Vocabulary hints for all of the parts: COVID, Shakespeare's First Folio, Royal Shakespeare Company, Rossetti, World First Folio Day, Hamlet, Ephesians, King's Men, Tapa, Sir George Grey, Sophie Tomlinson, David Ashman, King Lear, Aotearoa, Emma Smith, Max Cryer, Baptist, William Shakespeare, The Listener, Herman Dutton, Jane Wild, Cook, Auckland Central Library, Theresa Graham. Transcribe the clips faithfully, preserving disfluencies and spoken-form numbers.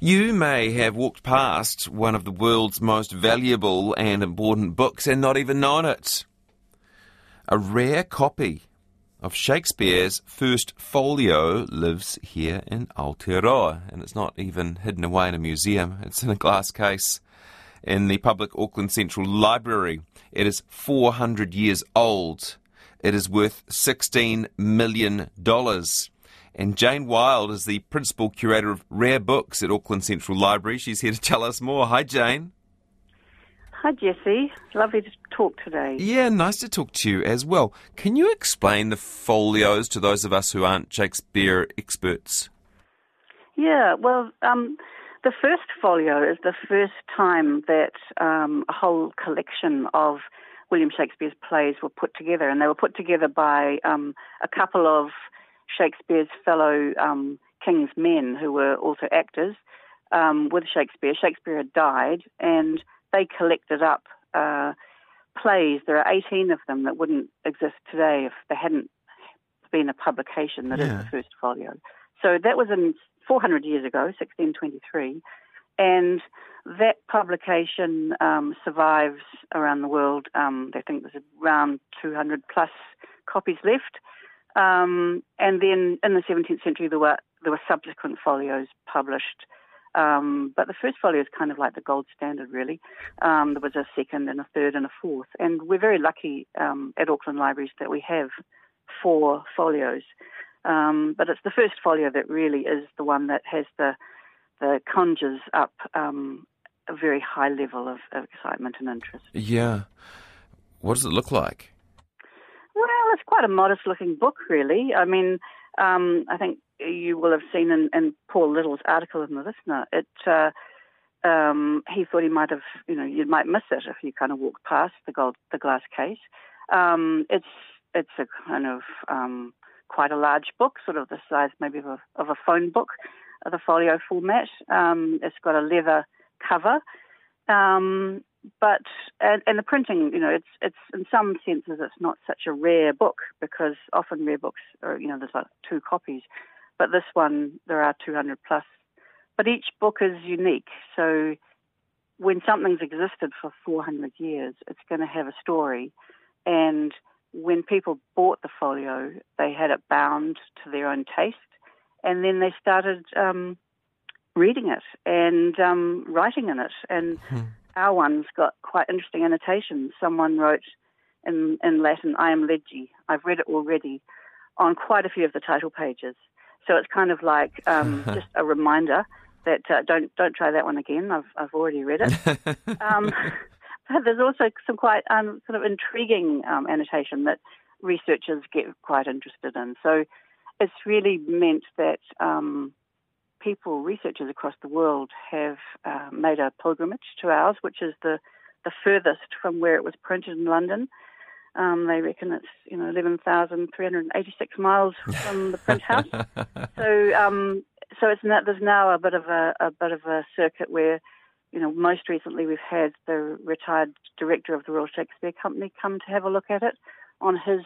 You may have walked past one of the world's most valuable and important books and not even known it. A rare copy of Shakespeare's First Folio lives here in Aotearoa, and it's not even hidden away in a museum. It's in a glass case in the public Auckland Central Library. It is four hundred years old. It is worth sixteen million dollars. And Jane Wild is the principal curator of rare books at Auckland Central Library. She's here to tell us more. Hi, Jane. Hi, Jesse. Lovely to talk today. Yeah, nice to talk to you as well. Can you explain the folios to those of us who aren't Shakespeare experts? Yeah, well, um, the first folio is the first time that um, a whole collection of William Shakespeare's plays were put together, and they were put together by um, a couple of Shakespeare's fellow um, King's Men, who were also actors um, with Shakespeare. Shakespeare had died, and they collected up uh, plays. There are eighteen of them that wouldn't exist today if there hadn't been a publication that yeah. is the first folio. So that was in four hundred years ago, sixteen twenty-three, and that publication um, survives around the world. Um, they think there's around two hundred plus copies left. Um, and then in the seventeenth century, there were there were subsequent folios published. Um, but the first folio is kind of like the gold standard, really. Um, there was a second and a third and a fourth. And we're very lucky um, at Auckland Libraries that we have four folios. Um, but it's the first folio that really is the one that has the, the conjures up um, a very high level of, of excitement and interest. Yeah. What does it look like? Well, it's quite a modest-looking book, really. I mean, um, I think you will have seen in, in Paul Little's article in The Listener, it, uh, um, he thought he might have, you know, you might miss it if you kind of walk past the gold, the glass case. Um, it's it's a kind of um, quite a large book, sort of the size maybe of a, of a phone book, of the folio format. Um, it's got a leather cover. Um, But and, and the printing, you know, it's it's in some senses it's not such a rare book, because often rare books are, you know, there's like two copies, but this one there are two hundred plus. But each book is unique, so when something's existed for four hundred years, it's going to have a story. And when people bought the folio, they had it bound to their own taste, and then they started um, reading it and um, writing in it and. Mm-hmm. Our one's got quite interesting annotations. Someone wrote in, in Latin, I am legi. I've read it already on quite a few of the title pages. So it's kind of like um, just a reminder that uh, don't don't try that one again. I've I've already read it. um, but there's also some quite um, sort of intriguing um, annotation that researchers get quite interested in. So it's really meant that um, people, researchers across the world, have uh, made a pilgrimage to ours, which is the, the furthest from where it was printed in London. Um, they reckon it's, you know, eleven thousand three hundred eighty-six miles from the print house. so, um, so it's not, there's now a bit of a, a bit of a circuit where, you know, most recently we've had the retired director of the Royal Shakespeare Company come to have a look at it on his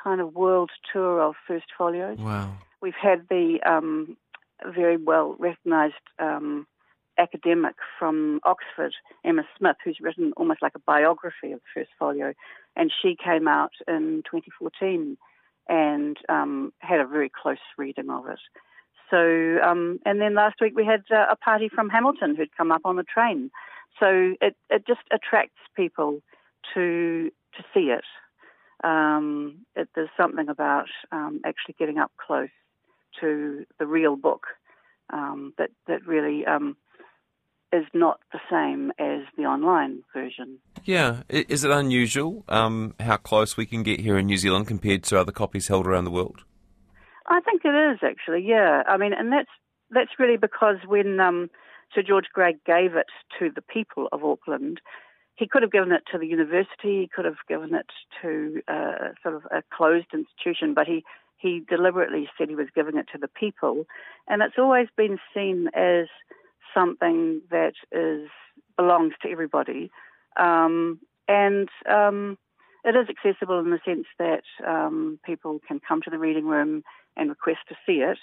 kind of world tour of first folios. Wow. We've had the Um, very well-recognised um, academic from Oxford, Emma Smith, who's written almost like a biography of the first folio, and she came out in twenty fourteen and um, had a very close reading of it. So, um, and then last week we had uh, a party from Hamilton who'd come up on the train. So it, it just attracts people to to see it. Um, it there's something about um, actually getting up close to the real book um, that, that really um, is not the same as the online version. Yeah. Is it unusual um, how close we can get here in New Zealand compared to other copies held around the world? I think it is, actually, yeah. I mean, and that's that's really because when um, Sir George Grey gave it to the people of Auckland, he could have given it to the university, he could have given it to uh, sort of a closed institution, but he He deliberately said he was giving it to the people, and it's always been seen as something that is belongs to everybody. Um, and um, it is accessible in the sense that um, people can come to the reading room and request to see it.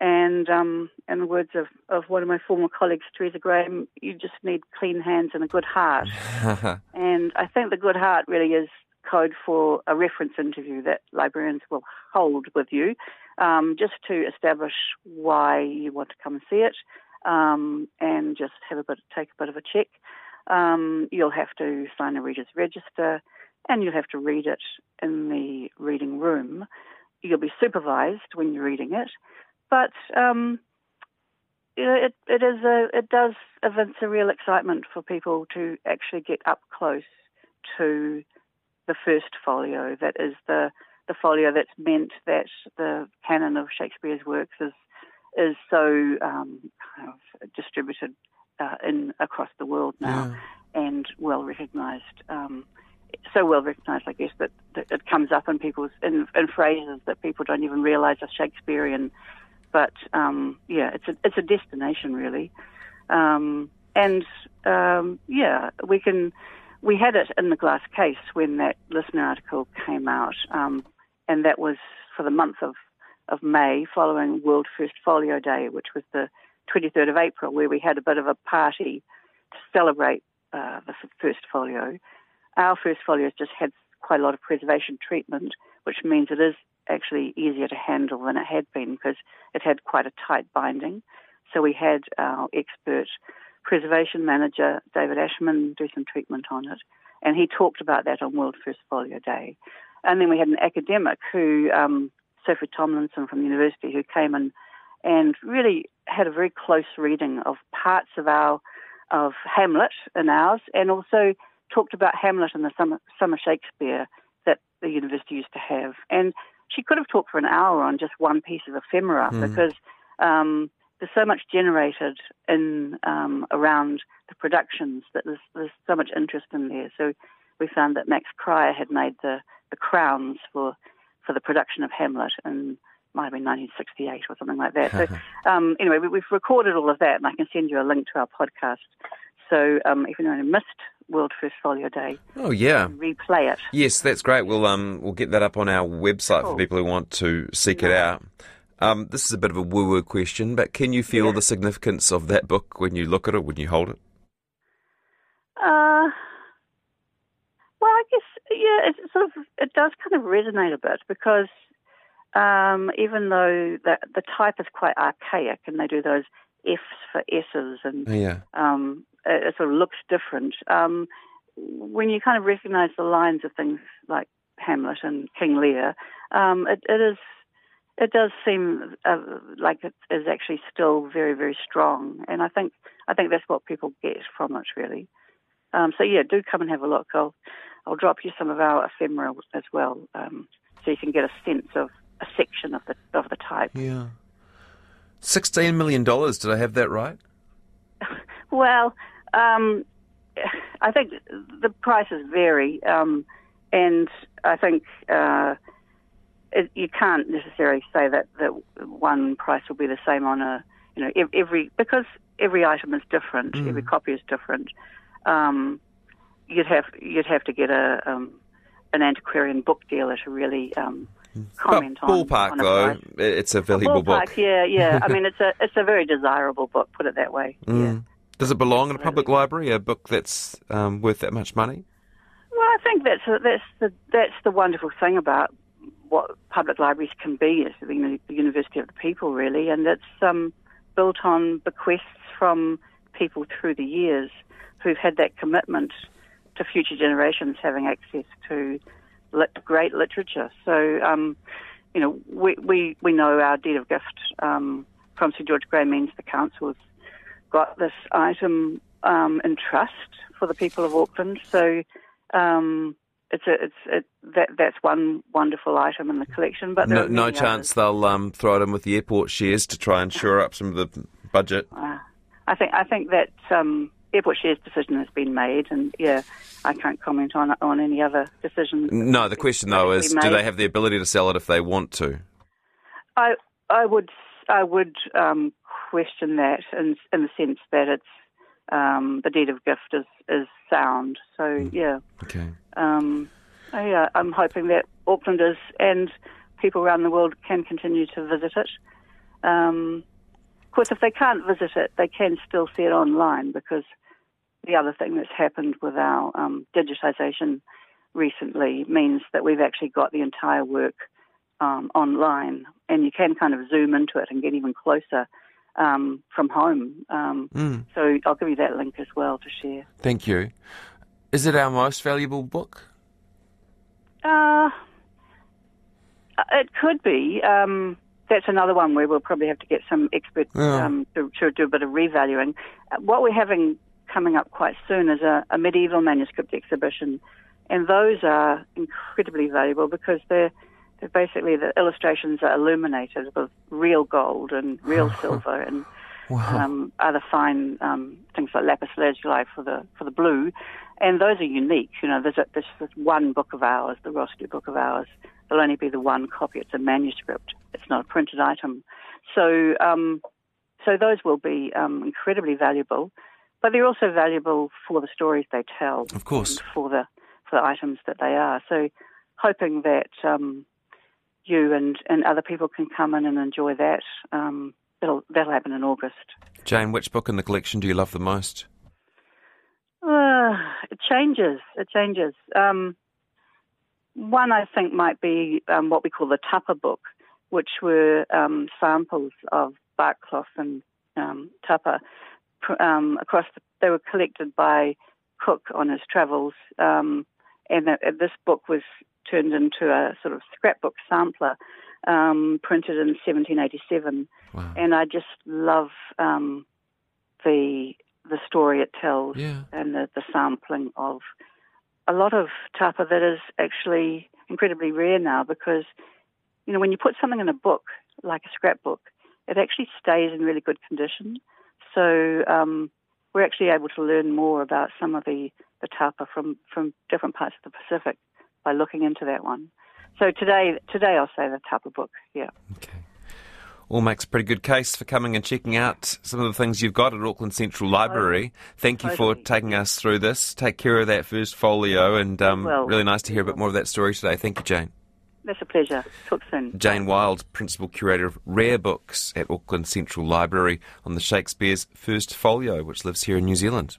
And um, in the words of, of one of my former colleagues, Theresa Graham, you just need clean hands and a good heart. And I think the good heart really is code for a reference interview that librarians will hold with you, um, just to establish why you want to come and see it, um, and just have a bit, take a bit of a check. Um, you'll have to sign a reader's register, and you'll have to read it in the reading room. You'll be supervised when you're reading it. But um, it it is a it does evince a real excitement for people to actually get up close to the first folio. That is the, the folio that's meant that the canon of Shakespeare's works is is so um, kind of distributed uh, in across the world now, yeah, and well recognised. Um, so well recognised, I guess, that, that it comes up in people's in, in phrases that people don't even realise are Shakespearean. But, um, yeah, it's a, it's a destination, really. Um, and, um, yeah, we can... We had it in the glass case when that Listener article came out, um, and that was for the month of, of May, following World First Folio Day, which was the twenty-third of April, where we had a bit of a party to celebrate uh, the first folio. Our first folio's just had quite a lot of preservation treatment, which means it is actually easier to handle than it had been because it had quite a tight binding. So we had our expert preservation manager, David Ashman, do some treatment on it, and he talked about that on World First Folio Day. And then we had an academic who, um, Sophie Tomlinson from the university, who came in and really had a very close reading of parts of our of Hamlet in ours, and also talked about Hamlet and the summer, summer Shakespeare that the university used to have. And she could have talked for an hour on just one piece of ephemera, mm. because um, there's so much generated in um, around the productions that there's, there's so much interest in there. So we found that Max Cryer had made the, the crowns for for the production of Hamlet in, might have been nineteen sixty-eight or something like that. So um, anyway, we, we've recorded all of that, and I can send you a link to our podcast. So um, if anyone missed World First Folio Day, oh yeah, replay it. Yes, that's great. We'll um we'll get that up on our website cool. for people who want to seek yeah. it out. Um, this is a bit of a woo-woo question, but can you feel yeah. the significance of that book when you look at it, when you hold it? Uh, well, I guess yeah, it sort of it does kind of resonate a bit because um, even though the the type is quite archaic and they do those F's for S's and yeah. um. It sort of looks different. Um, when you kind of recognise the lines of things like Hamlet and King Lear, um, it, it is it does seem uh, like it is actually still very, very strong. And I think I think that's what people get from it, really. Um, so yeah, do come and have a look. I'll I'll drop you some of our ephemera as well, um, so you can get a sense of a section of the of the type. Yeah, sixteen million dollars. Did I have that right? Well, um, I think the prices vary, um, and I think uh, it, you can't necessarily say that, that one price will be the same on a, you know, every, because every item is different, mm. every copy is different. Um, you'd have you'd have to get a um, an antiquarian book dealer to really um, comment but on. Ballpark on a price. Though, it's a valuable ballpark, book. Yeah, yeah. I mean, it's a it's a very desirable book. Put it that way. Mm. Yeah. Does it belong in a public library, a book that's um, worth that much money? Well, I think that's a, that's the that's the wonderful thing about what public libraries can be, is the university of the people, really, and it's um, built on bequests from people through the years who've had that commitment to future generations having access to lit, great literature. So, um, you know, we, we, we know our deed of gift um, from Sir George Grey means the council's got this item um, in trust for the people of Auckland, so um, it's a, it's it, that that's one wonderful item in the collection. But no, no chance others. they'll um, throw it in with the airport shares to try and shore up some of the budget. Uh, I think I think that um, airport shares decision has been made, and yeah, I can't comment on on any other decisions. No, the question though is, made. do they have the ability to sell it if they want to? I I would I would. Um, question that in, in the sense that it's um, the deed of gift is, is sound. So, yeah. Okay. Um, yeah, I'm hoping that Aucklanders and people around the world can continue to visit it Um, of course, if they can't visit it, they can still see it online, because the other thing that's happened with our um, digitisation recently means that we've actually got the entire work um, online, and you can kind of zoom into it and get even closer um, from home. Um, mm. So I'll give you that link as well to share. Thank you. Is it our most valuable book? Uh, it could be. Um, that's another one where we'll probably have to get some experts yeah. um, to, to do a bit of revaluing. What we're having coming up quite soon is a, a medieval manuscript exhibition, and those are incredibly valuable because they're, they're basically the illustrations are illuminated with real gold and real silver and wow. um, other fine um, things like lapis lazuli for the for the blue, and those are unique. You know, there's a, there's this one book of ours, the Rossetti book of ours. There'll only be the one copy. It's a manuscript. It's not a printed item. So, um, so those will be um, incredibly valuable. But they're also valuable for the stories they tell. Of course. And for the for the items that they are. So hoping that um, you and, and other people can come in and enjoy that. Um, that'll, that'll happen in August. Jane, which book in the collection do you love the most? Uh, it changes. It changes. Um, one I think might be um, what we call the Tapa book, which were um, samples of bark cloth and um, tapa. Um, across, the, they were collected by Cook on his travels, um, and the, this book was turned into a sort of scrapbook sampler, um, printed in seventeen eighty-seven. Wow. And I just love um, the the story it tells, yeah. and the, the sampling of a lot of tapa that is actually incredibly rare now, because you know when you put something in a book like a scrapbook, it actually stays in really good condition. So um, we're actually able to learn more about some of the, the tapa from, from different parts of the Pacific by looking into that one. So today today I'll say the tapa book, yeah. Okay. All makes a pretty good case for coming and checking out some of the things you've got at Auckland Central Library. Thank you for taking us through this. Take care of that first folio, and um, really nice to hear a bit more of that story today. Thank you, Jane. That's a pleasure. Talk soon. Jane Wild, Principal Curator of Rare Books at Auckland Central Library, on the Shakespeare's First Folio, which lives here in New Zealand.